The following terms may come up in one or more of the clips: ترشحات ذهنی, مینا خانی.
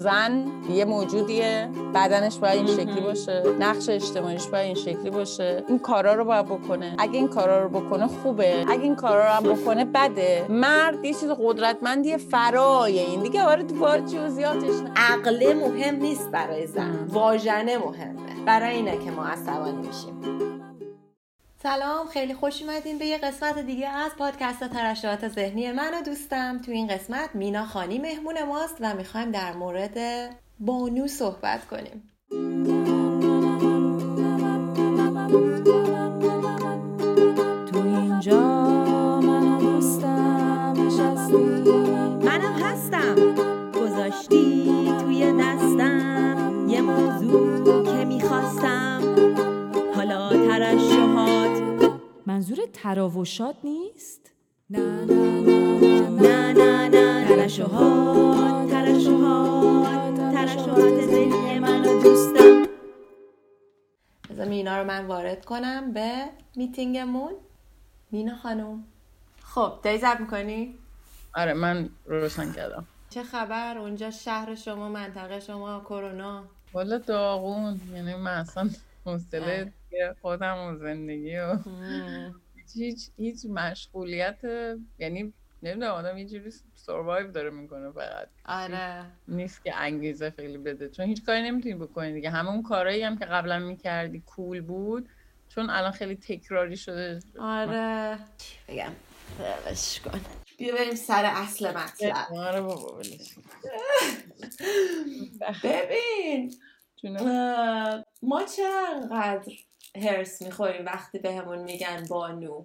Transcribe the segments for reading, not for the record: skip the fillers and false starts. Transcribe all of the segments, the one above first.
زن یه موجودیه، بدنش باید این شکلی باشه، نقش اجتماعیش باید این شکلی باشه، این کارا رو باید بکنه، اگه این کارا رو بکنه خوبه، اگه این کارا رو هم بکنه بده. مرد یه چیز قدرتمندیه، فرایه این دیگه، وارد جزئیاتش نه. عقل مهم نیست برای زن، واژنه مهمه، برای اینه که ما عصبانی میشیم. سلام، خیلی خوش اومدین به یه قسمت دیگه از پادکست ترشحات ذهنی من و دوستم. تو این قسمت مینا خانی مهمون ماست و میخوایم در مورد بانو صحبت کنیم. تو اینجا منم دوستم نشستی، منم هستم، گذاشتی توی دستم یه موضوع که میخواستم. حالا ترشحات منظور تراوشات نیست؟ نه نه نه نه نه، ترشحات، ترشحات، ترشحات ذهنی من و دوستم. بذارم اینا رو من وارد کنم به میتینگمون. مینا خانم، خب داری ضبط میکنی؟ آره، من روشن کردم. چه خبر اونجا، شهر شما، منطقه شما، کرونا؟ والا داغون، یعنی من اصلا حوصله خودم و زندگی و هیچ مشغولیت، یعنی نمیدونم، آدم یه جوری سروایو داره میکنه فقط. آره، نیست که انگیزه خیلی بده، چون هیچ کاری نمیتونی بکنی دیگه. همون کارهایی هم که قبلا میکردی کول بود، چون الان خیلی تکراری شده. آره، بگم بلش کن، بیا بریم سر اصل مطلب. آره بابا بلش کن. ببین ما چقدر هرس میخوریم وقتی به همون میگن بانو.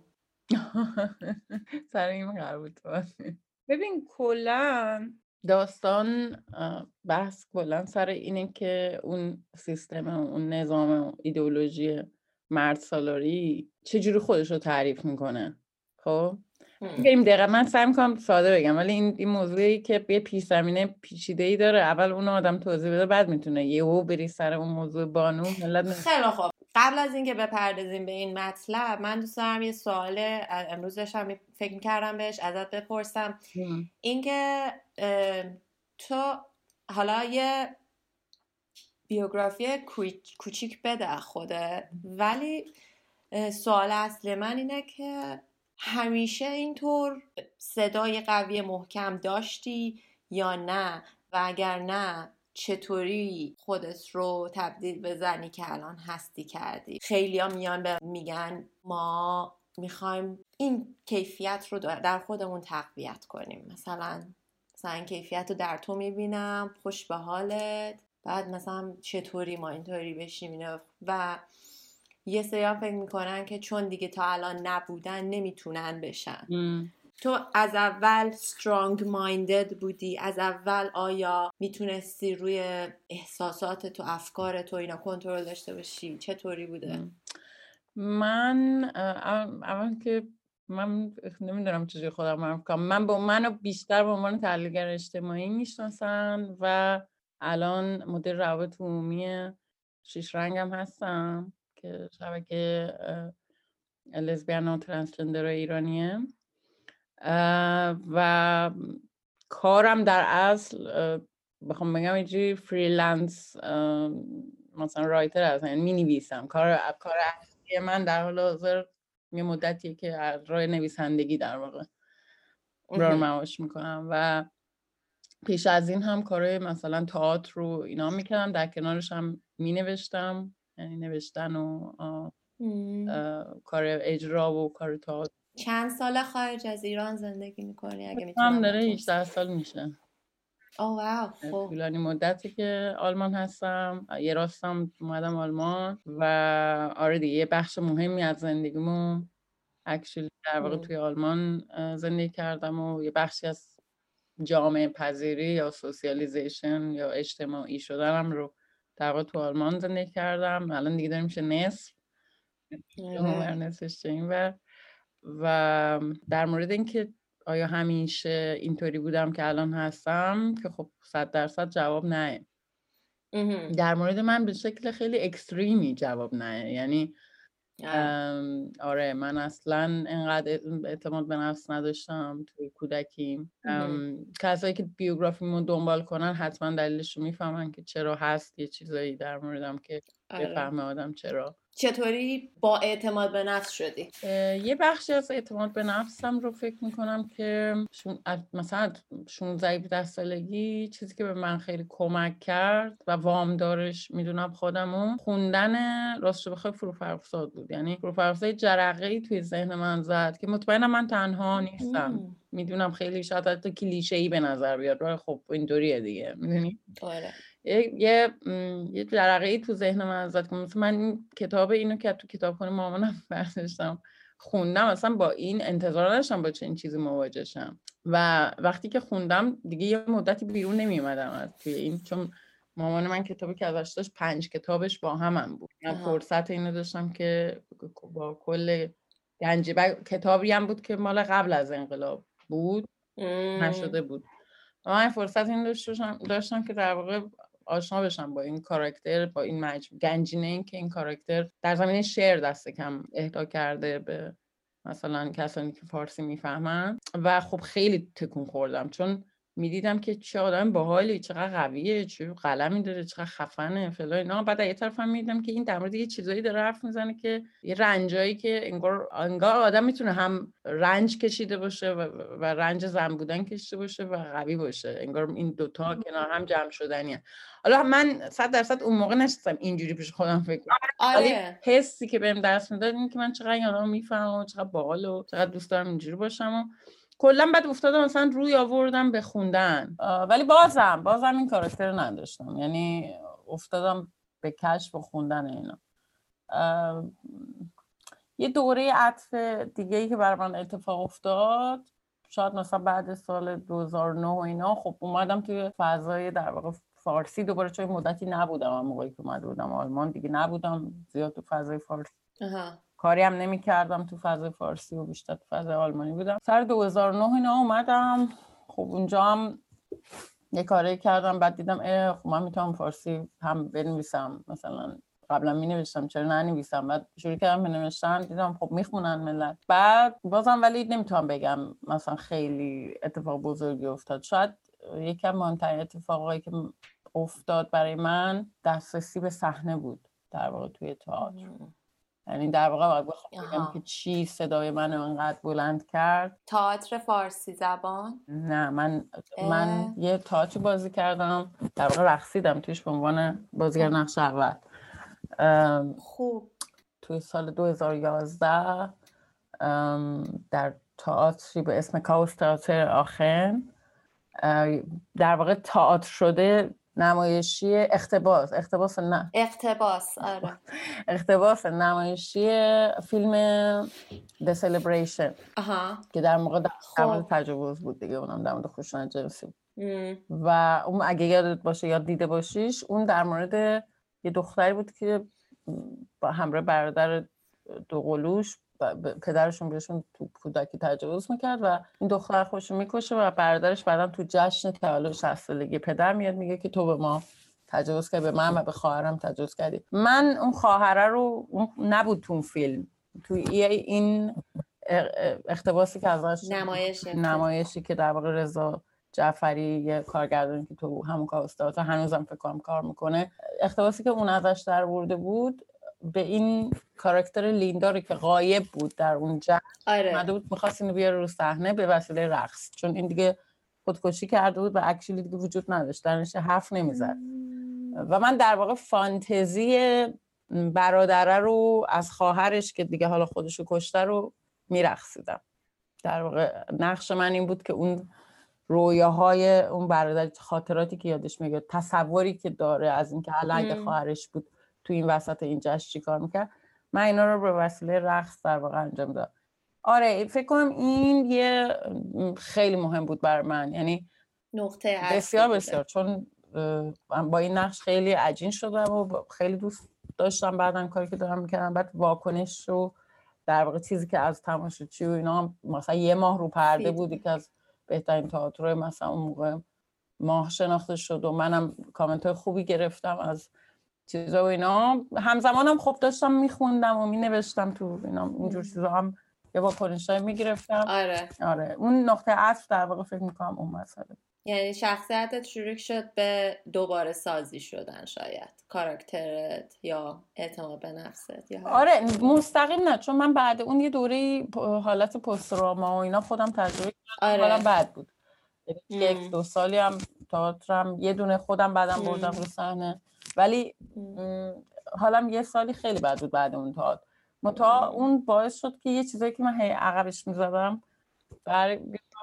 سر این قربوت باشه. ببین کلا داستان بحث کلا سر اینه که اون سیستم، اون نظام، ایدئولوژی مرد سالاری چجوری خودش رو تعریف میکنه. خب بگیم دقیقا، من سعی میکنم ساده بگم، ولی این موضوعی که یه پیش زمینه پیچیده‌ای داره، اول اون آدم توضیح بده بعد میتونه یهو بری سر اون موضوع بانو. خیلی خوب، قبل از اینکه بپردازیم به این مطلب، من دوست دارم یه سوال امروز داشتم فکر میکردم بهش ازت بپرسم. اینکه تو حالا یه بیوگرافی کوچیک بده خوده، ولی سوال اصل من اینه که همیشه اینطور صدای قوی محکم داشتی یا نه، و اگر نه چطوری خودت رو تبدیل به زنی که الان هستی کردی؟ خیلی ها میان میگن ما میخوایم این کیفیت رو در خودمون تقویت کنیم، مثلا این کیفیت رو در تو میبینم، خوش به حالت، بعد مثلا چطوری ما اینطوری بشیم. و یه سری هم فکر میکنن که چون دیگه تا الان نبودن نمیتونن بشن. تو از اول strong minded بودی؟ از اول آیا میتونستی روی احساسات تو، افکار تو اینا کنترل داشته باشی؟ چطوری بوده؟ من اول که من نمیدونم چجوری خودم معرفی کنم. منو بیشتر به عنوان تحلیلگر اجتماعی میشناسن و الان مدیر روابط عمومی شش رنگم هستم که شبکه لزبیان و ترنسجندر ایرانیه، و کارم در اصل بخوام بگم یه جوری فریلنس مثلا رایتر هستم، یعنی می‌نویسم. کار اصلی من در حال حاضر یه مدتیه که از راه نویسندگی در واقع برای معاش میکنم، و پیش از این هم کارهای مثلا تئاتر رو اینا میکردم، در کنارش هم مینوشتم، یعنی نوشتن و کار اجرا و کار تئاتر. چند سال خارج از ایران زندگی میکنی اگه میتونم؟ داره 18 سال میشه. واو، خب طولانی مدتی که آلمان هستم، یه راستم اومدم آلمان و آره دیگه یه بخش مهمی از زندگیمو اکچولی در واقع توی آلمان زندگی کردم، و یه بخشی از جامعه پذیری یا سوسیالیزیشن یا اجتماعی شدنم رو در واقع تو آلمان زندگی کردم. الان دیگه داره میشه نصف نصفش این بر. و در مورد اینکه آیا همیشه اینطوری بودم که الان هستم، که خب 100% جواب نه. در مورد من به شکل خیلی اکستریمی جواب نه، یعنی آره من اصلا انقدر اعتماد به نفس نداشتم توی کودکیم. کسایی که بیوگرافیمو دنبال کنن حتما دلیلشو میفهمن که چرا هست یه چیزایی در موردم که بفهمه آدم چرا. چطوری با اعتماد به نفس شدی؟ یه بخشی از اعتماد به نفسم رو فکر میکنم که مثلا 16-17 سالگی چیزی که به من خیلی کمک کرد و وامدارش میدونم خودمو، خوندن راستش بخوای فروفرزاد بود. یعنی فروفرزاد جرقه‌ای توی ذهن من زد که مطمئنم من تنها نیستم. میدونم خیلی شاید حتی کلیشه‌ای به نظر بیاد ولی خب اینطوریه دیگه، میدونی؟ آره. یه جرقه‌ای تو ذهن من زد که مثلا من این کتاب، اینو که تو کتابخونه مامانم برداشتم خوندم، اصلا با این انتظار نداشتم با چنین چیزی مواجه شم و وقتی که خوندم دیگه یه مدتی بیرون نمیومدم از توی این، چون مامان من کتابی که ازش داشت 5 کتابش با هم بود. من فرصت اینو داشتم که با کل گنجیبه کتابی هم بود که مال قبل از انقلاب بود نشده بود، من فرصت این داشتم که در واقع آشنا بشم با این کاراکتر، با این گنجینه این که این کاراکتر در زمینه شعر دست کم اهدا کرده به مثلا کسانی که فارسی میفهمن. و خب خیلی تکون خوردم چون میدیدم که چه آدم باحالی، چقدر قویه، چه قلمی داره، چقدر خفنه فلان اینا. بعد از یه طرفم میدیدم که این در مورد یه چیزایی داره حرف میزنه که یه رنجایی که انگار آدم میتونه هم رنج کشیده باشه و رنج زن بودن کشیده باشه و قوی باشه، انگار این دوتا کنار هم جمع شدنیه. حالا من 100% اون موقع نشستم اینجوری پیش خودم فکر کنم، ولی حسی که بهم درس میداد این که من چقدر اینا میفهمم، چقدر باحال و چقدر دوست دارم اینجوری باشم. کلا بعد افتادم مثلا روی آوردم به خوندن، ولی بازم این کاراکتر رو نداشتم، یعنی افتادم به کشف و خوندن اینا. یه دوره عطف دیگه‌ای که برای من اتفاق افتاد شاید مثلا بعد سال 2009 و اینا، خب اومدم توی فضای در واقع فارسی دوباره، چون مدتی نبودم، اون موقعی که اومده بودم آلمان دیگه نبودم زیاد تو فضای فارسی. کاری هم نمی کردم تو فضای فارسی و بیشتر تو فضای آلمانی بودم. سر 2009 اینا اومدم، خب اونجا هم یه کاری کردم، بعد دیدم خب من میتونم فارسی هم بنویسم، مثلا قبلا می نوشتم چرا ننویسم. بعد شروع کردم به نوشتن، دیدم خب میخونن ملت. بعد بازم ولی نمیتونم بگم مثلا خیلی اتفاق بزرگی افتاد. شاید یکی از مهمترین اتفاقایی که افتاد برای من دسترسی به صحنه بود در واقع توی تئاتر. یعنی در واقع بگم که چی صدای من انقدر بلند کرد؟ تئاتر فارسی زبان؟ نه، من یه تئاتر بازی کردم، در واقع رقصیدم توش به عنوان بازیگر نقش اول. خوب توی سال 2011 در تئاتری به اسم کاوس تئاتر آخن، در واقع تئاتر شده نمایشی اقتباس نمایشی فیلم The Celebration که در موقع در مورد تجاوز بود دیگه، اونم در مورد خشونت جنسی بود. و اون اگه یادت باشه یا دیده باشیش، اون در مورد یه دختری بود که با همراه برادر دوقلوش پدرشون بهشون تو کودکی تجاوز میکرد و این دختر خودشو میکشه و برادرش بعدم تو جشن تولد 60 سالگی پدر میاد میگه که تو به ما تجاوز کردی، به من و به خواهرم تجاوز کردی. من اون خواهره رو نبود تو فیلم، تو این اقتباسی که ازش نمایشی که در واقع رضا جعفری یه کارگردانی که تو همون کار استاد هنوزم فکر کنم کار میکنه، اقتباسی که اون ازش در آورده بود به این کاراکتر لینداری که غایب بود در اون جشن، اومده بود می‌خواست اینو بیاره رو صحنه به وسیله رقص، چون این دیگه خودکشی کرده بود و اکشنی دیگه وجود نداشت، درنش حرف نمیزد. و من در واقع فانتزی برادره رو از خواهرش که دیگه حالا خودشو کشته رو میرقصیدم. در واقع نقش من این بود که اون رویاهای اون برادر، خاطراتی که یادش میاد، تصوری که داره از اینکه علیه خواهرش بود تو این وسط این جشن چیکار میکرد، من اینا رو به وسیله رقص در واقع انجام دادم. آره فکر کنم این یه خیلی مهم بود برای من، یعنی نقطه بسیار بسیار، چون با این نقش خیلی عجین شدم و خیلی دوست داشتم بعدم کاری که دارم میکردم. بعد واکنش رو در واقع چیزی که از تماشاچی و اینا مثلا یه ماه رو پرده بودی که از بهترین تئاتر مثلا اون موقع ماه شناخته شد و منم کامنت‌های خوبی گرفتم از چیزا و اینا. همزمان هم خب داشتم میخوندم و مینوشتم تو اینا، اینجور چیزا هم یا با پرینشای میگرفتم. آره آره، اون نقطه عطف در واقع فکر میکنم اون مسئله. یعنی شخصیتت شروع شد به دوباره سازی شدن، شاید کاراکترت یا اعتماد به نفست یا آره مستقیم نه، چون من بعد اون یه دوره حالت پست تروما و اینا خودم تجربه کردم. آره. حالم بد بود یک دو سالی هم تئاترم یه دونه خودم بعدم بردم رو صحنه، ولی حالم یه سالی خیلی بد بود بعد اون تئاتر. متا اون باعث شد که یه چیزایی که من هی عقبش می‌زدم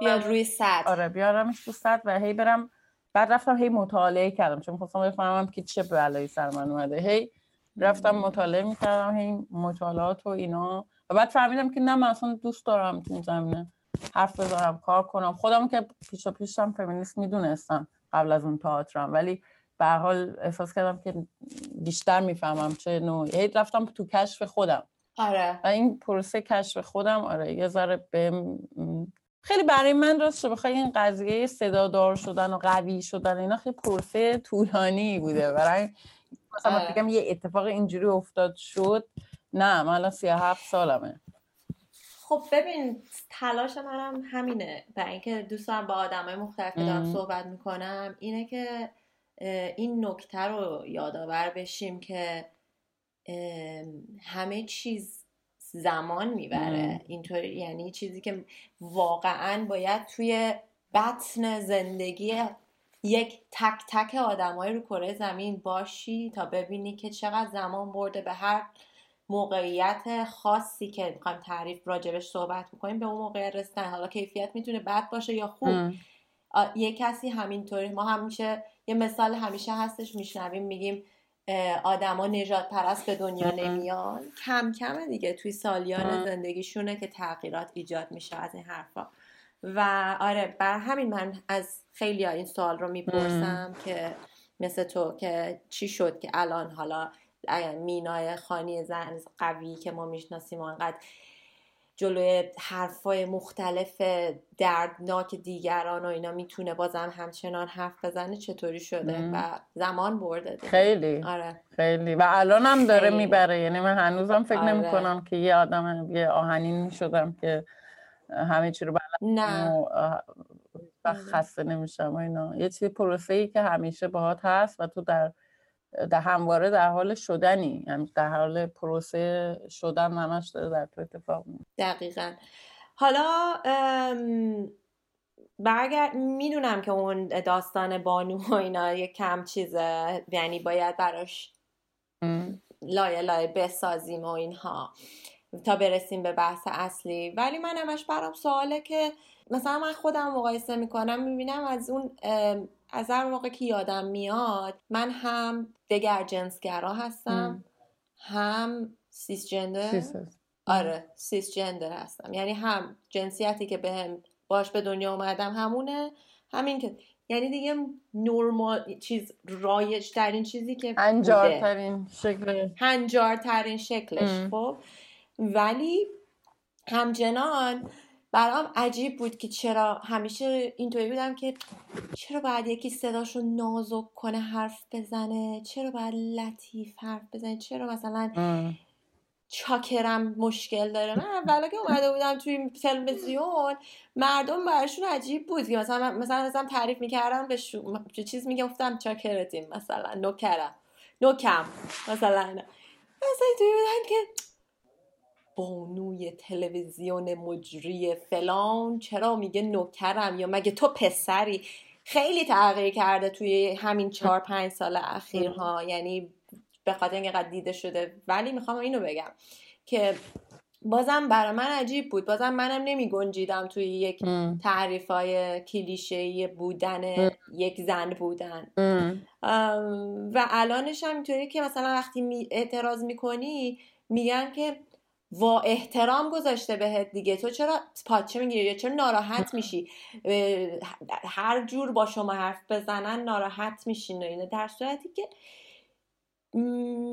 بیاد روی سطح. آره بیارمش تو سطح و هی برم، بعد رفتم هی مطالعه کردم چون می‌خواستم بفهمم که چه بلایی سر من اومده. هی رفتم مطالعه می‌کردم، هی مطالعات و اینا، و بعد فهمیدم که نه من اصلا دوست دارم تو این زمینه حرف بزنم، کار کنم. خودم که پیشا پیشم فمینیست میدونستم قبل از اون تئاترم، ولی به هر حال احساس کردم که بیشتر میفهمم چه نوعی. هی رفتم تو کشف خودم. آره. و این پروسه کشف خودم آره یه ذره خیلی برای من راست شد بخوای این قضیه صدادار شدن و قوی شدن اینا خیلی پروسه طولانی بوده برای مثلا آره. بگم یه اتفاق اینجوری افتاد شد نه، من الان 37 سالمه. خب ببین تلاش منم همینه، برای اینکه دوستم با آدمای مختلف دارم صحبت میکنم اینه که این نکته رو یادآور بشیم که همه چیز زمان میبره. اینطور یعنی چیزی که واقعا باید توی بطن زندگی یک تک تک آدمای رو کره زمین باشی تا ببینی که چقدر زمان برده به هر موقعیت خاصی که میخوایم تعریف راجبش صحبت میکنیم به اون موقعیت رسیدن. حالا کیفیت میتونه بد باشه یا خوب. یه کسی همینطوری، ما همیشه یه مثال همیشه هستش میشنویم میگیم آدم ها نژاد پرست به دنیا نمیان، کم کمه دیگه توی سالیان زندگیشونه که تغییرات ایجاد میشه از این حرفا. و آره بر همین من از خیلی ها این سوال رو میپرسم که مثل تو که چی شد که الان حالا مینای خانی زن قوی که ما میشناسیم انقدر جلوی حرفای مختلف دردناک دیگران و اینا میتونه بازم همچنان حرف بزنه چطوری شده و زمان برده دیگه. خیلی آره. خیلی و الان هم داره خیلی. میبره. یعنی من هنوزم فکر آره. نمی کنم که یه آدم یه آهنین میشدم که همه چی رو بلدم و خسته نمیشم و اینا. یه چیز پروسه‌ای که همیشه باهات هست و تو در همواره در حال شدنی، یعنی در حال پروسه شدن منش داره در تو اتفاق میفته. دقیقاً. حالا برگر میدونم که اون داستان بانو و اینا یک کم چیزه، یعنی باید براش لایه لایه بسازیم و اینها تا برسیم به بحث اصلی، ولی من همش برام سواله که مثلا من خودم مقایسه میکنم میبینم از اون از هر موقع که یادم میاد من هم دگر جنسگرا هستم هم سیس جندر آره سیس جندر هستم، یعنی هم جنسیتی که بهم باش به دنیا اومدم همونه، همین که یعنی دیگه نورمال چیز رایج ترین چیزی که هنجارترین شکلش خب ولی همچنان برام عجیب بود که چرا همیشه اینطوری بودم که چرا باید یکی صداشو نازک کنه حرف بزنه، چرا باید لطیف حرف بزنه، چرا مثلا چاکرم مشکل داره. من اولا که اومده بودم توی تلویزیون مردم براشون عجیب بود که مثلا تعریف میکردم به چیز میگفتم چاکرتیم مثلا نوکم مثلا اینطوری بودم که بانوی تلویزیون مجری فلان چرا میگه نوکرم یا مگه تو پسری. خیلی تغییر کرده توی همین 4-5 سال اخیرها، یعنی به خاطر اینکه قد دیده شده. ولی میخوام اینو بگم که بازم برای من عجیب بود، بازم منم نمیگنجیدم توی یک تعریفای کلیشه‌ای بودن یک زن بودن و الانش هم اینطوری که مثلا وقتی اعتراض میکنی میگن که و احترام گذاشته بهت دیگه، تو چرا پاچه میگیری یا چرا ناراحت میشی، هر جور با شما حرف بزنن ناراحت میشین و اینا، در صورتی که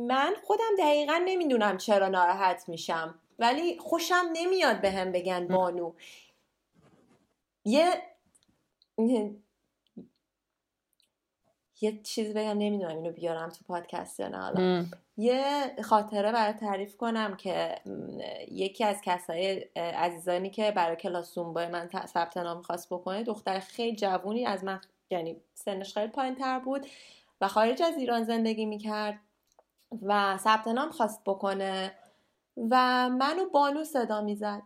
من خودم دقیقا نمیدونم چرا ناراحت میشم ولی خوشم نمیاد بهم بگن بانو. یه چیز بگم، نمیدونم اینو بیارم تو پادکست یا نه حالا. یه خاطره برای تعریف کنم که یکی از کسای عزیزانی که برای کلاس زومبای من ثبت نام خواست بکنه، دختر خیلی جوونی از من، یعنی سنش خیلی پایین‌تر بود و خارج از ایران زندگی میکرد و ثبت نام خواست بکنه و منو بانو صدا میزد.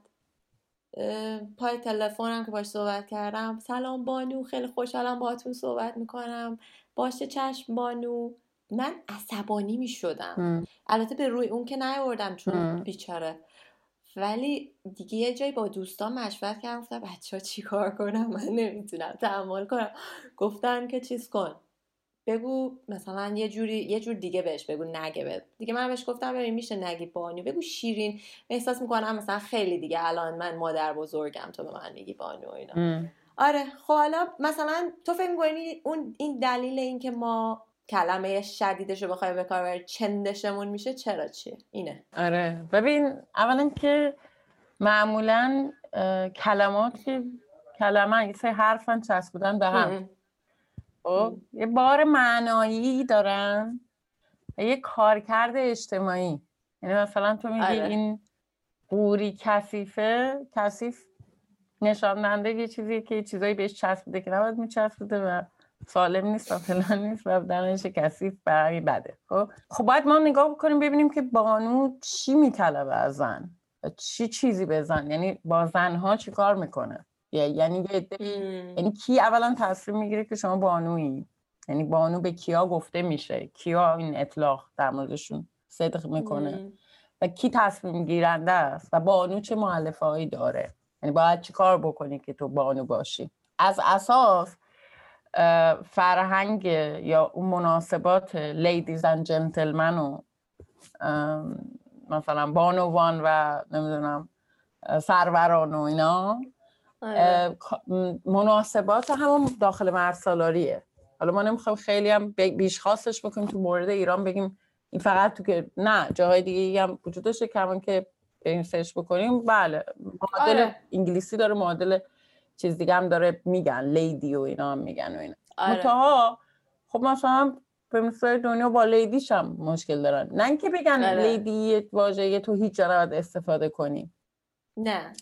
پای تلفنم که باش صحبت کردم، سلام بانو، خیلی خوشحالم باهاتون صحبت میکنم، باشه چشم بانو. من عصبانی میشدم، البته به روی اون که نیاوردم چون بیچاره، ولی دیگه یه جایی با دوستان مشورت کردم، گفتم بچه‌ها چیکار کنم، من نمیتونم تحمل کنم. گفتن که چیز کن، بگو مثلا یه جور دیگه بهش بگو نگه بده دیگه. من بهش گفتم ببین میشه نگی بانو، بگو شیرین. احساس میکنم مثلا خیلی دیگه الان من مادر بزرگم، تو به من میگی بانو اینا. آره خب حالا مثلا تو فکر می‌کنی اون این دلیل این که ما کلمه شدیدش رو بخوایم به کار ببریم چندشمون میشه چرا چیه؟ اینه. آره ببین، اولا که معمولا کلمات یه سری حرفن چسبیدن به هم، خب یه بار معنایی دارن، یه کارکرد اجتماعی. یعنی مثلا تو میگی آره. این قوری کثیفه، کثیف نشاندنده یه چیزی که چیزایی بهش چسبیده که نباید میچسبیده و سالم نیست و فلان نیست و بدنش کثیف برای بده. خب باید ما نگاه بکنیم ببینیم که بانو چی میطلبه از زن، چی چیزی به زن، یعنی با زنها چی کار میکنه. یعنی کی اولا تصمیم میگیره که شما بانویی؟ یعنی بانو به کیا گفته میشه؟ کیا این اطلاق در موردشون صدق میکنه؟ و کی تصمیم گیرنده است و بانو چه مؤلفه‌ای داره؟ یعنی باید چی کار بکنی که تو بانو باشی؟ از اساس فرهنگ یا اون مناسبات لیدیز اند جنتلمن و مثلا بانوان و نمیدونم سروران و اینا، مناسبات همون داخل مرسالاریه. حالا ما نمیخوایم خیلی هم بیشخاصش بکنیم تو مورد ایران، بگیم این فقط تو که نه، جاهای دیگه هم وجودشه، کمان که بریم سرچ بکنیم. بله معادل آره. انگلیسی داره، معادل چیز دیگه هم داره، میگن لیدی و اینا هم میگن و اینا آره. متاها خب مثلا به مثال دنیا با لیدیش هم مشکل دارن، نه اینکه بگن آره. لیدی واژه تو هیچ جا نباید استفاده کنی،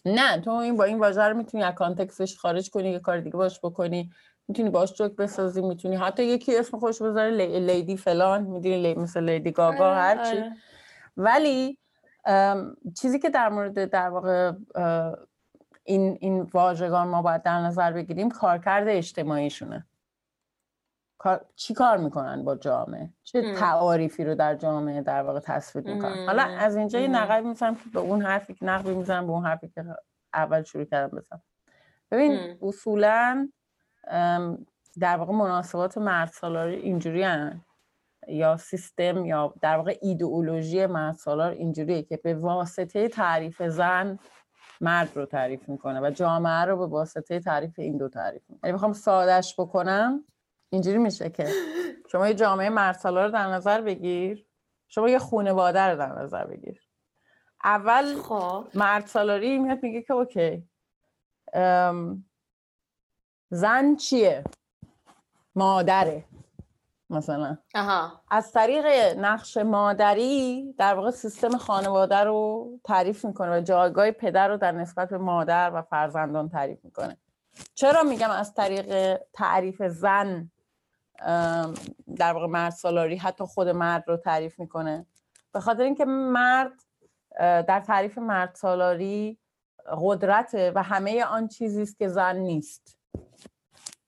نه تو این با این واژه رو میتونی از کانتکستش خارج کنی، یه کار دیگه باش بکنی، میتونی باش جوک بسازی، میتونی حتی یکی اسم خودش بذاره لیدی فلان، میدونی مثل لیدی گاگا هر چی. ولی چیزی که در مورد در واقع این واژگان ما باید در نظر بگیریم کارکرد اجتماعیشونه، چی کار میکنن با جامعه، چه تعاریفی رو در جامعه در واقع تصفیه میکنن. حالا از اینجا یه نقبی میزنم که به اون حرفی که اول شروع کردم بزنم. ببین اصولا در واقع مناسبات مردسالاری اینجوری هن، یا سیستم یا در واقع ایدئولوژی مردسالار اینجوریه که به واسطه تعریف زن مرد رو تعریف میکنه و جامعه رو به واسطه تعریف این دو تعریف میکنه. یعنی بخوام سادهش بکنم اینجوری میشه که شما یه جامعه مرسالا رو در نظر بگیر، شما یه خانواده رو در نظر بگیر. اول مرسالاری میاد میگه که اوکی زن چیه؟ مادره مثلا. از طریق نقش مادری در واقع سیستم خانواده رو تعریف میکنه و جایگاه پدر رو در نسبت به مادر و فرزندان تعریف میکنه. چرا میگم از طریق تعریف زن در واقع مردسالاری حتی خود مرد رو تعریف میکنه؟ به خاطر اینکه مرد در تعریف مردسالاری قدرته و همه آن چیزیست که زن نیست.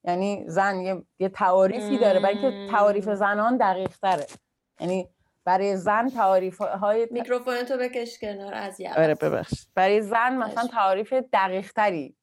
یعنی زن یه تعاریفی داره، بلکه تعاریف زنان دقیق تره. یعنی برای زن تعاریف‌های میکروفون تو بکش کنار از یه آره ببخش. برای زن مثلا تعاریف دقیق تری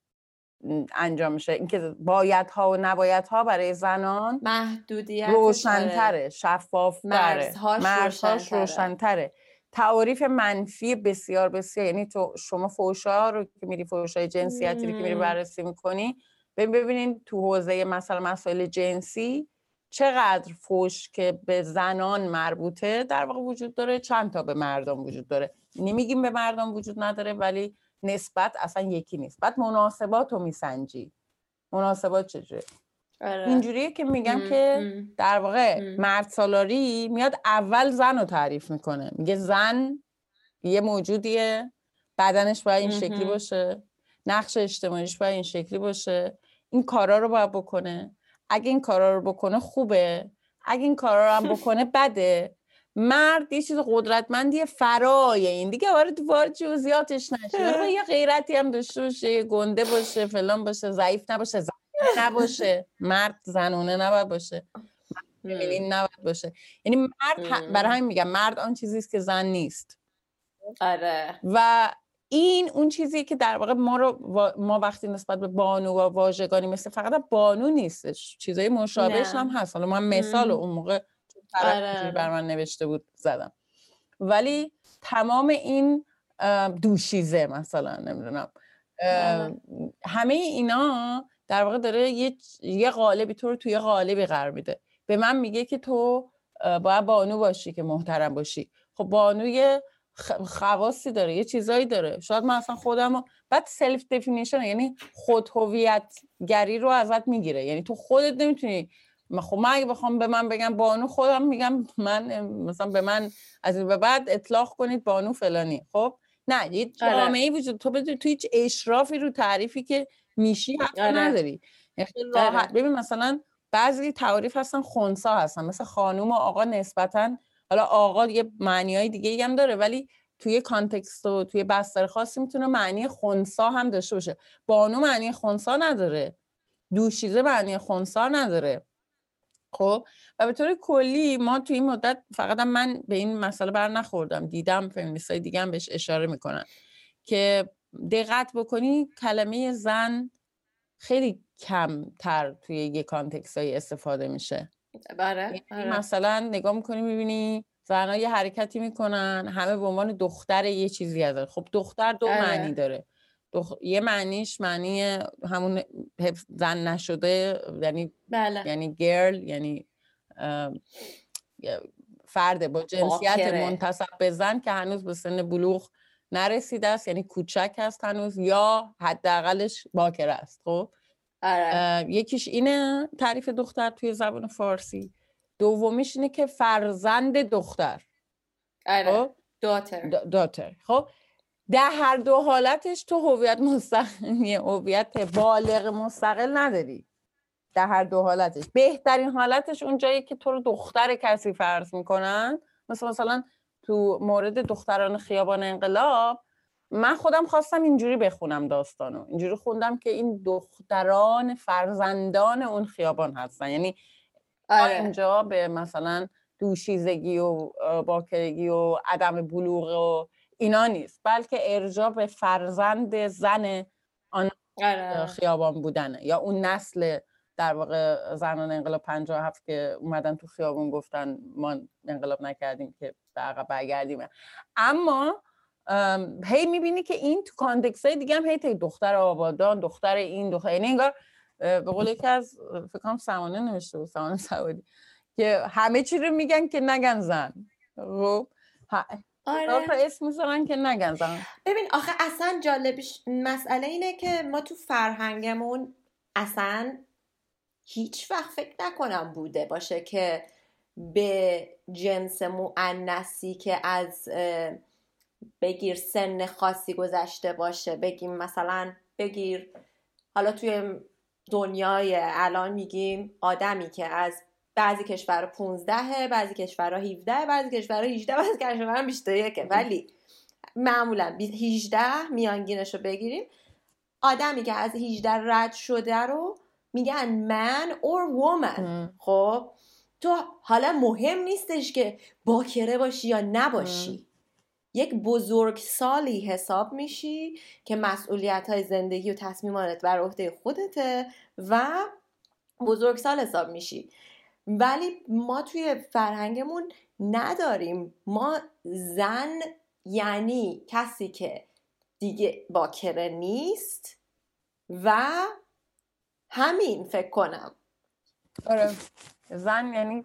انجام میشه، اینکه بایدها و نبایدها برای زنان محدودیت روشن‌تره، شفاف‌تره، مرزهاش روشن‌تره. تعاریف منفی بسیار بسیار، یعنی تو شما فحشا رو که میری، فحشای جنسیتی رو که میری بررسی می‌کنی، ببینین تو حوزه مثلا مسائل جنسی چقدر فحش که به زنان مربوطه در واقع وجود داره، چند تا به مردان وجود داره. نمیگیم به مردان وجود نداره ولی نسبت اصلا یکی نیست. بعد مناسبات رو میسنجی، مناسبات چجوره؟ اینجوریه که میگم که در واقع مرد سالاری میاد اول زن رو تعریف میکنه، میگه زن یه موجودیه، بدنش باید این شکلی باشه، نقش اجتماعیش باید این شکلی باشه، این کارا رو باید بکنه، اگه این کارا رو بکنه خوبه، اگه این کارا رو هم بکنه بده. مرد یه چیز قدرتمندیه فرای این دیگه، وارد جزئیاتش نشه، یه غیرتی هم داشته باشه، گنده باشه، فلان باشه، ضعیف نباشه، نباشه، مرد زنونه نباید باشه، فمینین نباید باشه. یعنی مرد، برای همین میگم مرد آن چیزی است که زن نیست. آره. و این اون چیزیه که در واقع ما وقتی نسبت به بانو و واژگانی مثل فقط بانو نیستش، چیزای مشابهش هم هست. حالا من مثال اون موقع طرفی بر من نوشته بود زدم، ولی تمام این دوشیزه مثلا نمیدونم همه اینا در واقع داره یه قالبی تو رو توی قالبی قرار میده. به من میگه که تو باید بانو باشی که محترم باشی. خب بانوی خواصی داره، یه چیزایی داره. شاید من اصلا خودمو بعد سلف دفینیشن، یعنی خود هویت گری رو ازت میگیره. یعنی تو خودت نمیتونی، خب من اگه بخوام به من بگم بانو، خودم میگم من مثلا به من از این به بعد اطلاق کنید بانو فلانی. خب نه، یه جامعه‌ای وجود تو هیچ اشرافی رو تعریفی که میشی حتی نداری. خیلی راحت. ببین مثلا بعضی تعاریف هستن خنثی هستن، مثلا خانوم و آقا نسبتاً، حالا آقا یه معنیای دیگه‌ای هم داره ولی توی کانتکست و توی بستر خاصی میتونه معنی خنثی هم داشته باشه. بانو معنی خنثی نداره، دوشیزه معنی خنثی نداره. خب و به طور کلی ما توی این مدت، فقط من به این مسئله بر نخوردم، دیدم فمینیستای دیگه هم بهش اشاره میکنن که دقت بکنی کلمه زن خیلی کمتر توی یه کانتکستایی استفاده میشه. بره. مثلا نگاه میکنی میبینی زنها یه حرکتی میکنن، همه به عنوان دختر یه چیزی داره. خب دختر دو معنی داره. یه معنیش معنی همون زن نشده، یعنی یعنی گرل، یعنی فرد با جنسیت منتسب به زن که هنوز به سن بلوغ نرسیده است، یعنی کوچک هست هنوز، یا حداقلش باکره است. خب یکیش اینه تعریف دختر توی زبان فارسی. دومیش اینه که فرزند دختر، داتر. خب در هر دو حالتش تو هویت مستقل، هویت بالغ مستقل نداری. در هر دو حالتش بهترین حالتش اون جایی که تو رو دختر کسی فرض میکنن، مثلا تو مورد دختران خیابان انقلاب من خودم خواستم اینجوری بخونم داستانو، اینجوری خوندم که این دختران فرزندان اون خیابان هستن، یعنی اینجا به مثلا دوشیزگی و باکرگی و عدم بلوغ و اینا نیست، بلکه ارجاع به فرزند زن آن خیابان بودنه، یا اون نسل در واقع زنان انقلاب 57 که اومدن تو خیابون گفتن ما انقلاب نکردیم که به عقب برگردیم. اما هی میبینی که این تو کانتکست های دیگه هم هی دختر آبادان، دختر این، دختر، یعنی انگار به قول یکی از فکر کنم سمانه نوشته بود، سمانه سعودی، که همه چی رو میگن که نگن زن. خب آره. اسم میذارن که نگن زن. ببین آخه اصلا جالبش مسئله اینه که ما تو فرهنگمون اصلا هیچ وقت فکر نکنم بوده باشه که به جنس مؤنثی که از بگیر سن خاصی گذشته باشه، بگیم مثلا بگیر حالا توی دنیای الان میگیم آدمی که از بعضی کشورها 15، بعضی کشورها 17، بعضی کشورها 18، بعضی کشورها 21، ولی معمولا 18 میانگینش رو بگیریم، آدمی که از 18 رد شده رو میگن man or woman. خب تو حالا مهم نیستش که باکره باشی یا نباشی، یک بزرگسالی حساب میشی که مسئولیت‌های زندگی و تصمیماتت بر عهده خودته و بزرگسال حساب میشی. ولی ما توی فرهنگمون نداریم. ما زن یعنی کسی که دیگه باکره نیست و همین فکر کنم. آره زن یعنی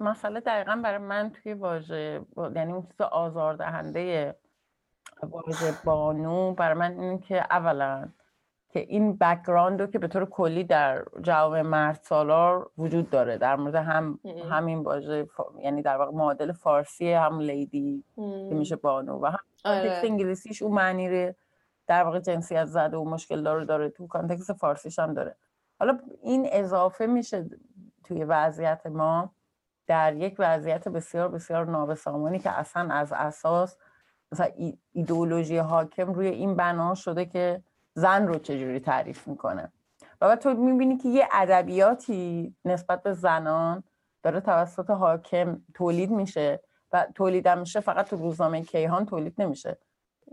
مسئله دقیقا برای من توی واژه، یعنی اون چیز آزاردهنده واژه بانو برای من این که اولا که این بک‌گراند رو که به طور کلی در جامعه مردسالار وجود داره در مورد همین واژه، یعنی در واقع معادل فارسی هم لیدی که میشه بانو و هم تکست انگلیسیش اون معنی رو در واقع جنسیت زده و مشکل داره تو کانتکست فارسیش هم داره. حالا این اضافه میشه توی وضعیت ما در یک وضعیت بسیار بسیار نابسامانی که اصلا از اساس مثلا ایدئولوژی حاکم روی این بنا شده که زن رو چجوری تعریف میکنه و بعد تو میبینی که یه ادبیاتی نسبت به زنان داره توسط حاکم تولید میشه و تولید هم میشه فقط تو روزنامه کیهان تولید نمیشه،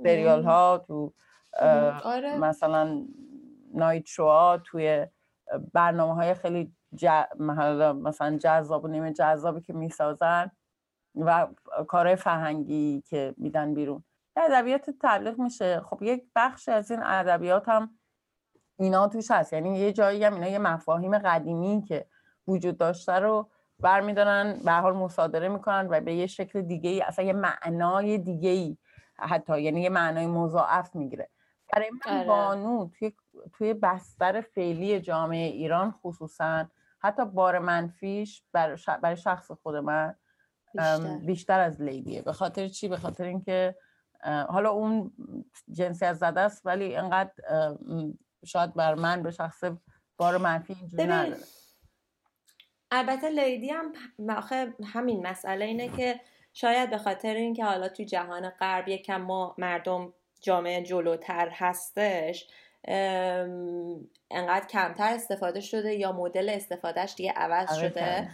سریال ها تو مثلا نایت شوها، توی برنامه های خیلی مثلا جذاب و نیمه جذابی که میسازن و کارهای فرهنگی که میدن بیرون ادبیات تبلیغ میشه. خب یک بخش از این ادبیات هم اینا توش هست، یعنی یه جایی هم اینا یه مفاهیم قدیمی که وجود داشته رو برمیدارن به هر حال مصادره میکنن و به یه شکل دیگه‌ای، اصلا یه معنای دیگه‌ای، حتی یعنی یه معنای مضاعف میگیره. برای من بانو توی بستر فعلی جامعه ایران خصوصا حتی بار منفیش برای شخص خود من بیشتر از لیدیه. به خاطر چی؟ به خاطر اینکه حالا اون جنسیت زده است ولی انقدر شاید بر من به شخص بار منفی اینجوری نداره. البته لیدی هم آخه همین مسئله اینه که شاید به خاطر اینکه حالا تو جهان غرب یکم ما مردم جامعه جلوتر هستش انقدر کمتر استفاده شده یا مدل استفادهش دیگه عوض شده،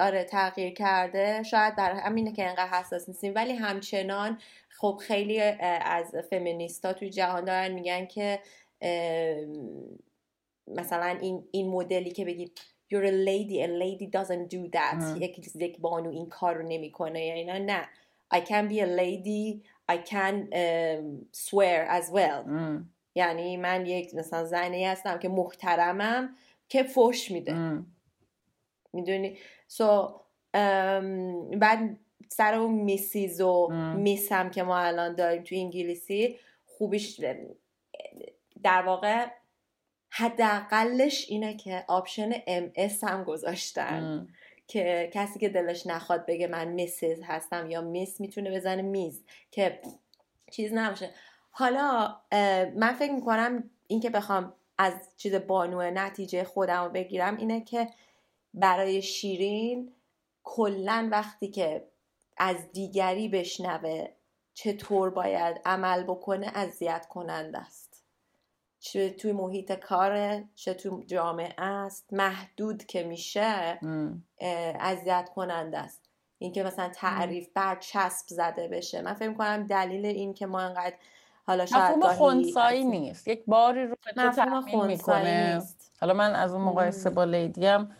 آره تغییر کرده، شاید برای همینه که انقدر حساس نیستیم. ولی همچنان خب خیلی از فمینیستا توی جهان دارن میگن که مثلا این مدلی که بگید You're a lady, a lady doesn't do that، یک بانو این کار رو نمی کنه، یعنی نه I can be a lady I can swear as well. یعنی من یک مثلا زنی هستم که محترمم که فحش میده، میدونی؟ بعد سر اون میسیز و میسم که ما الان داریم تو انگلیسی، خوبیش در واقع حداقلش اینه که آپشن MS هم گذاشتن که کسی که دلش نخواد بگه من میسیز هستم یا میس، میتونه بزنه میز که چیز نمیشه. حالا من فکر میکنم این که بخوام از چیز بانوه نتیجه خودم رو بگیرم اینه که برای شیرین کلن وقتی که از دیگری بشنوه چطور باید عمل بکنه اذیت کننده است، چه توی محیط کاره چه توی جامعه است، محدود که میشه اذیت کننده است. این که مثلا تعریف برچسب زده بشه، من فکر می‌کنم دلیل این که ما انقدر حالا شاید مفهوم خونسایی نیست، یک باری رو به تعمیم میکنه. حالا من از اون مقایسه با لیدیم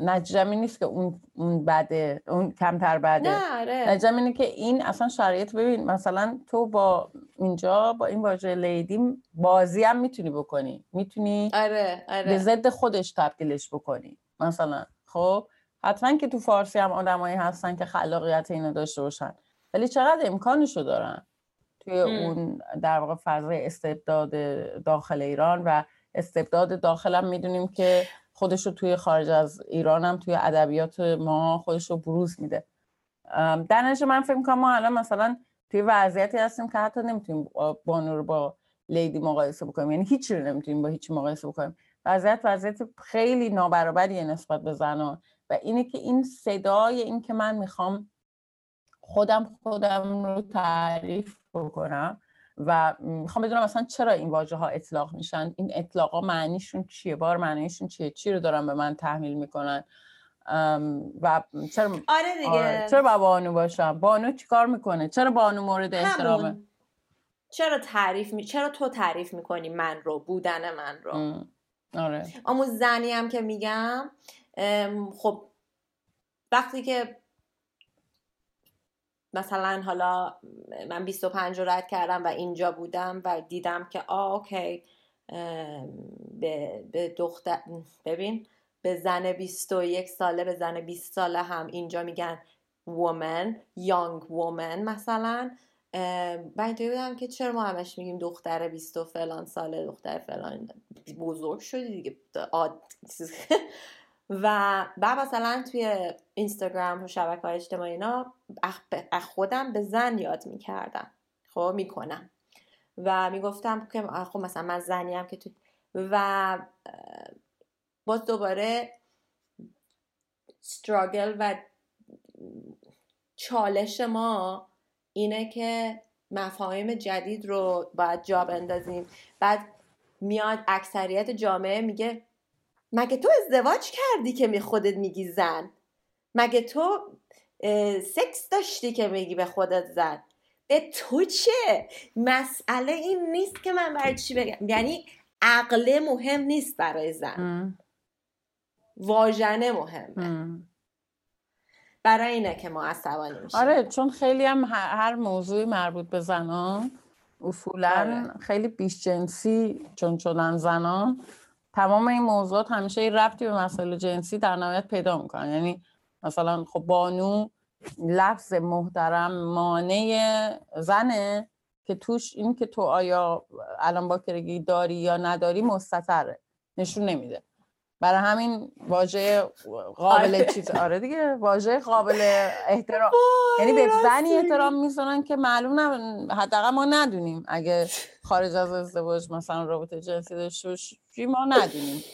نجمی نیست که اون بده، اون کمتر بده، نجمی اینه که این اصلا شرایط. ببین مثلا تو با اینجا با این واژه لیدی بازی هم میتونی بکنی، میتونی به ضد خودش تبدیلش بکنی مثلا. خب حتما که تو فارسی هم آدمایی هستن که خلاقیت اینو داشته باشن، ولی چقدر امکانشو دارن توی اون در واقع فضای استبداد داخل ایران و استبداد داخلم میدونیم که خودشو توی خارج از ایران هم توی ادبیات ما خودشو بروز میده. در نتیجه من فکر می‌کنم ما الان مثلا توی وضعیتی هستیم که حتی نمیتونیم بانو رو با لیدی مقایسه بکنیم، یعنی هیچی رو نمیتونیم با هیچی مقایسه بکنیم. وضعیت خیلی نابرابریه نسبت به زنان و اینه که این صدای این که من میخوام خودم رو تعریف بکنم و میخوام بدونم مثلا چرا این واژه ها اطلاق میشن، این اطلاق ها معنیشون چیه، بار معنیشون چیه، چی رو دارن به من تحمیل میکنن و چرا چرا با بانو باشم، بانو چی کار میکنه، چرا بانو مورد احترامه، چرا چرا تو تعریف میکنی من رو، بودن من رو. آره اما زنی هم که میگم خب وقتی که مثلا حالا من 25 رو رد کردم و اینجا بودم و دیدم که اوکی به دختر، ببین به زن 21 ساله به زن 20 ساله هم اینجا میگن woman young woman مثلا، من اینطوری بودم که چرا ما همش میگیم دختر 20 فلان ساله، دختر فلان، بزرگ شدی دیگه. و بعد مثلا توی اینستاگرام و شبکه‌های اجتماعی اینا خودم به زن یاد میکردم، خب میکنم و میگفتم که خب مثلا من زنیم که تو، و باز دوباره استراگل و چالش ما اینه که مفاهیم جدید رو باید جا بندازیم. بعد میاد اکثریت جامعه میگه مگه تو ازدواج کردی که خودت میگی زن؟ مگه تو سکس داشتی که میگی به خودت زن؟ به تو چه؟ مسئله این نیست که من برای چی بگم. یعنی عقل مهم نیست برای زن، واژنه مهمه. برای اینه که ما عصبانی میشیم. آره، چون خیلی هم هر موضوعی مربوط به زنان اصولا خیلی بیش جنسی چون زنان تمام این موضوعات همیشه این ربطی به مسئله جنسی در نهایت پیدا میکنن. یعنی مثلا خب بانو لفظ محترم مانع زنه که توش این که تو آیا الان باکرگی داری یا نداری مستتره، نشون نمیده. برای همین واژه قابل چیز، آره دیگه، واژه قابل احترام، یعنی به زنی احترام میذارن که معلوم حداقل ما ندونیم اگه خارج از ازدواج مثلا رابطه جنسی داشته ما ندونیم.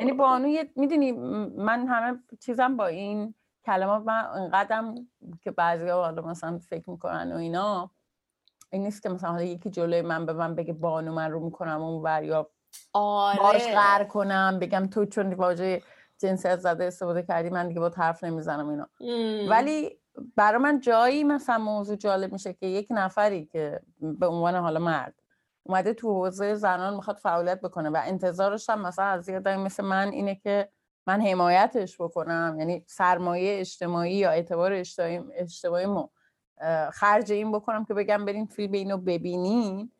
یعنی بانو، میدونی من همه چیزم با این کلمات، من انقدرم که بعضیا حالا مثلا فکر میکنن و اینا، این نیست که مثلا حالا یکی جلوی من به من بگه بانو من رو میکنم اون ور یا باش قهر کنم بگم تو چون واژه جنسی از زده استفاده کردی من دیگه با حرف نمیزنم اینا. ولی برای من جایی مثلا موضوع جالب میشه که یک نفری که به عنوان حالا مرد اومده تو حوزه زنان میخواد فعالیت بکنه و انتظارش هم مثلا از یه آدمی مثل من اینه که من حمایتش بکنم، یعنی سرمایه اجتماعی یا اعتبار اجتماعی ما خرج این بکنم که بگم بریم فیلم اینو ببینین،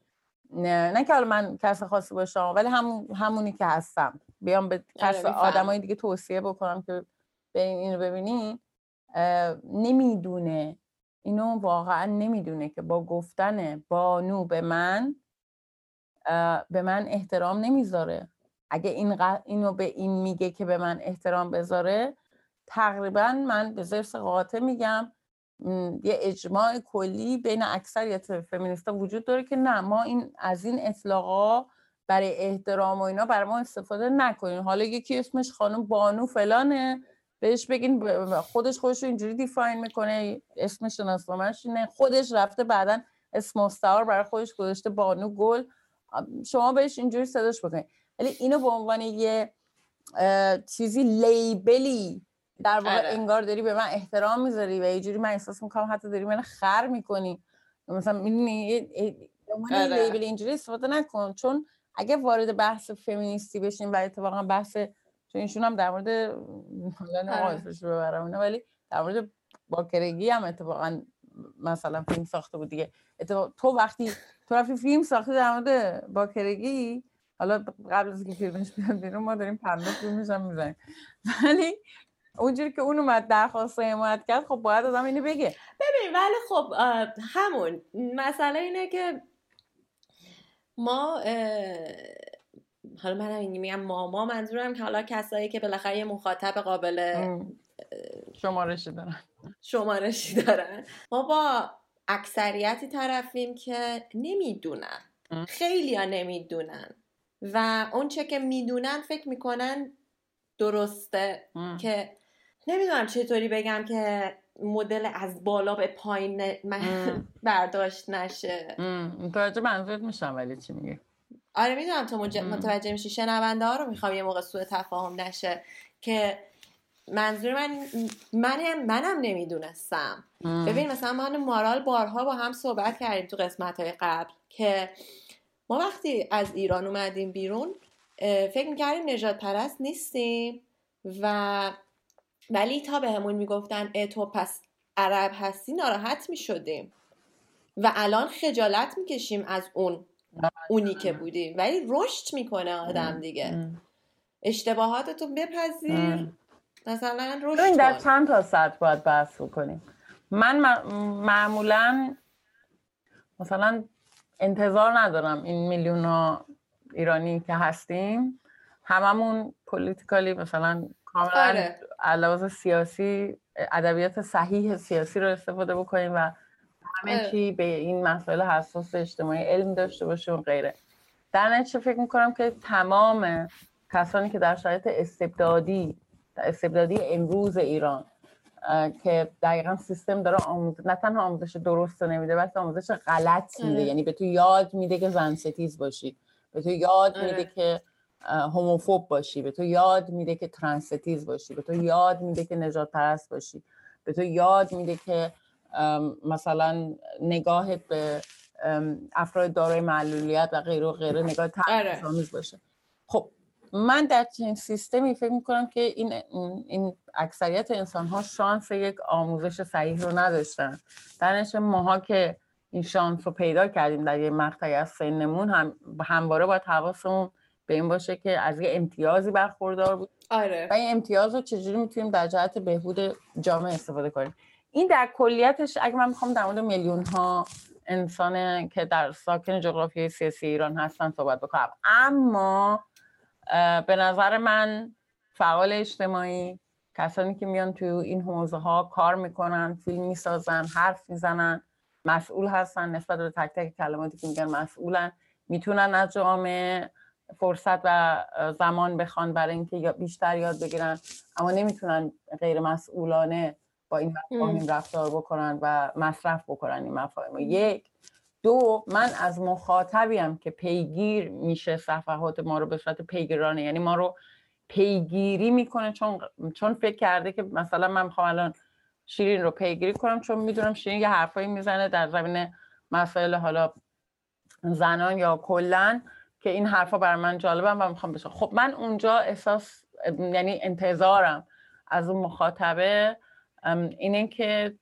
نه که حالا من کس خاصی باشم ولی همونی که هستم بیام به کس آدمای دیگه توصیه بکنم که بریم اینو ببینین. نمیدونه، اینو واقعا نمیدونه که با گفتن بانو به من احترام نمیذاره. اگه اینو به این میگه که به من احترام بذاره، تقریبا من به ضرس قاطع میگم یه اجماع کلی بین اکثریت فمینیستا وجود داره که نه، ما از این اطلاقا برای احترام و اینا برای ما استفاده نکنین. حالا یکی اسمش خانم بانو فلانه، بهش بگین خودش رو اینجوری دیفاین میکنه، اسم شناسنامه‌اش اینه، خودش رفته بعدن اسم مستعار برای خودش گذاشته بانو گل، شما بهش اینجوری صداش بکنین. ولی اینو به عنوان یه چیزی لیبلی در واقع انگار داری به من احترام میذاری و یه جوری من احساس میکنم حتی داری من خر میکنی، مثلا من لیبل اینجوری استفاده نکن. چون اگه وارد بحث فمینیستی بشیم و اتفاقا بحث، چون ایشون هم در مورد حالا نقاطش ببرم، ولی در مورد باکرگی هم اتفاقا مثلا فیلم ساخته بود دیگه. تو وقتی تو رفتی فیلم ساخته در مورد باکرگی، حالا قبل از اینکه فیلمش بیاد بیرون ما داریم پنبه فیلمش هم میزنیم، ولی اونجوری که اون اومد درخواست حمایت کرد، خب باید آدم اینو بگه. ببین ولی خب همون مسئله اینه که ما، حالا من همین میگم ما منظورم که حالا کسایی که بالاخره یه مخاطب قابل شمارشی دارن، ما با اکثریتی طرفیم که نمیدونن، خیلی ها نمیدونن و اون چه که میدونن فکر میکنن درسته. که نمیدونم چطوری بگم که مدل از بالا به پایین برداشت نشه. متوجه منظورت میشم ولی چی میگه. آره میدونم تو متوجه میشی، شنونده ها رو میخوام یه موقع سوء تفاهم نشه که منظور منم نمیدونستم. ببین مثلا من مارال بارها با هم صحبت کردیم تو قسمت های قبل که ما وقتی از ایران اومدیم بیرون فکر میکردیم نژاد پرست نیستیم و ولی تا به همون میگفتن تو پس عرب هستی ناراحت میشدیم و الان خجالت میکشیم از اونی که بودیم. ولی رشد میکنه آدم دیگه، اشتباهاتتو بپذیر، مثلا رشد کن. در چند تا ساعت باید بحث بکنیم. من معمولا مثلا انتظار ندارم این میلیون ها ایرانی که هستیم هممون پولیتیکالی مثلا کاملا علاوه سیاسی ادبیات صحیح سیاسی رو استفاده بکنیم و همه چی به این مسائل حساس اجتماعی علم داشته باشیم و غیره. در نتیجه فکر میکنم که تمام کسانی که در شرایط استبدادی امروز ایران که دقیقا سیستم داره نه تنها آموزش درست نمیده بلکه آموزش غلط میده، یعنی به تو یاد میده که زن ستیز باشی، به تو یاد میده که هوموفوب باشی، به تو یاد میده که ترنس ستیز باشی، به تو یاد میده که نجات پرست باشی، به تو یاد میده که مثلا نگاهت به افراد دارای معلولیت و غیره و غیره نگاه تحقیرآمیز باشه. خب من در چنین سیستمی فکر میکنم که این اکثریت انسان‌ها شانس یک آموزش صحیح رو نداشتن. در نتیجه ماها که این شانس رو پیدا کردیم در یه مقطعی از سنمون همواره باید حواسمون به این باشه که از یه امتیازی برخوردار بود. و این امتیاز رو چجوری میتونیم در جهت بهبود جامعه استفاده کنیم. این در کلیتش اگه من میخوام در مورد میلیون‌ها انسان که در ساکن جغرافیای سیاسی ایران هستن صحبت بکنم، اما به نظر من فعال اجتماعی، کسانی که میان توی این حوزه ها کار میکنن، فیلم میسازن، حرف میزنن، مسئول هستن نسبت به تک تک کلماتی که میگن، مسئولن، میتونن از جامعه فرصت و زمان بخوان برای اینکه بیشتر یاد بگیرن، اما نمیتونن غیر مسئولانه با این مفاهیم رفتار بکنن و مصرف بکنن این مفاهیم. یک، دو، من از مخاطبیم که پیگیر میشه صفحات ما رو به صورت پیگیرانه، یعنی ما رو پیگیری میکنه چون فکر کرده که مثلا من میخوام الان شیرین رو پیگیری کنم چون میدونم شیرین یه حرفایی میزنه در زمینه مسائل حالا زنان یا کلن که این حرفا برای من جالبه و میخوام بشن. خب من اونجا احساس یعنی انتظارم از اون مخاطبه اینه که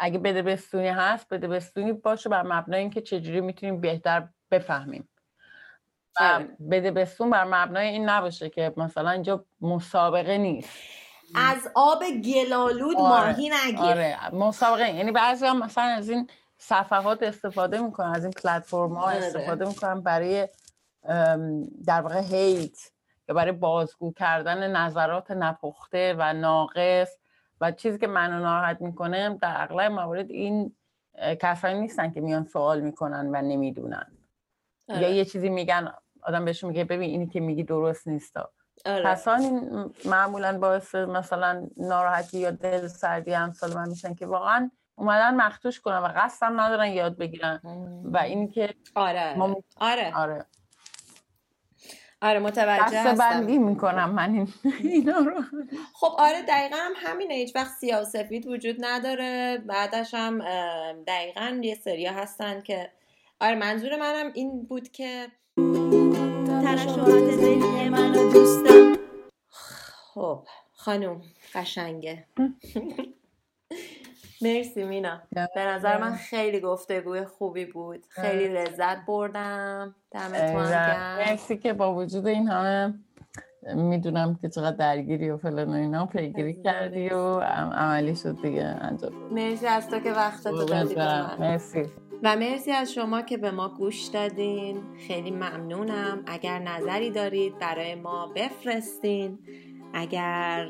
اگه بدبستونی هست بدبستونی باشه بر مبنای اینکه چجوری میتونیم بهتر بفهمیم و بدبستون بر مبنای این نباشه که مثلا اینجا مسابقه نیست، از آب گلالود ماهی نگیر. آره، مسابقه، یعنی بعضی هم مثلا از این صفحات استفاده میکنن، از این پلتفرم ها استفاده میکنن برای در واقع هیت یا برای بازگو کردن نظرات نپخته و ناقص و چیزی که منو ناراحت میکنه. در اغلب موارد این کسایی نیستن که میان سوال میکنن و نمیدونن یا یه چیزی میگن آدم بهشون میگه ببین اینی که میگی درست نیستا. کسانی معمولا باعث مثلا ناراحتی یا دلسردی امثال من میشن که واقعا اومدن مخدوش کنن و قصد هم ندارن یاد بگیرن و این که آره متوجه هستم، بندی میکنم من اینا رو. خب آره دقیقاً همینه، هیچ وقت سیاه و سفید وجود نداره، بعدش هم دقیقاً یه سریا هستن که آره منظور منم این بود که ترشحات ذهنی منو دوستم. خب خانم قشنگه. مرسی مینا، به نظر من خیلی گفتگوی خوبی بود، خیلی لذت بردم، دمتون گرم. مرسی که با وجود این همه میدونم که چقدر درگیری و فلان و اینا پیگیری کردی و عملی شد دیگه انجام. مرسی از تو که وقتت رو دادی به من. مرسی و مرسی از شما که به ما گوش دادین، خیلی ممنونم. اگر نظری دارید برای ما بفرستین، اگر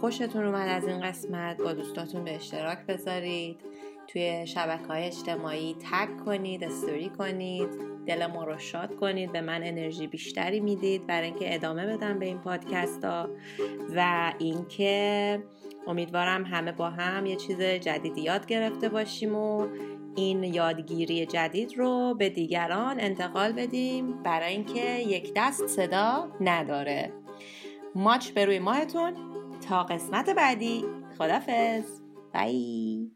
خوشتون اومد از این قسمت با دوستاتون به اشتراک بذارید، توی شبکه‌های اجتماعی تگ کنید، استوری کنید، دل ما رو شاد کنید، به من انرژی بیشتری میدید برای اینکه ادامه بدم به این پادکست ها و اینکه امیدوارم همه با هم یه چیز جدیدی یاد گرفته باشیم و این یادگیری جدید رو به دیگران انتقال بدیم برای اینکه یک دست صدا نداره. ماچ به روی ماهتون، تا قسمت بعدی، خدافظ، بای.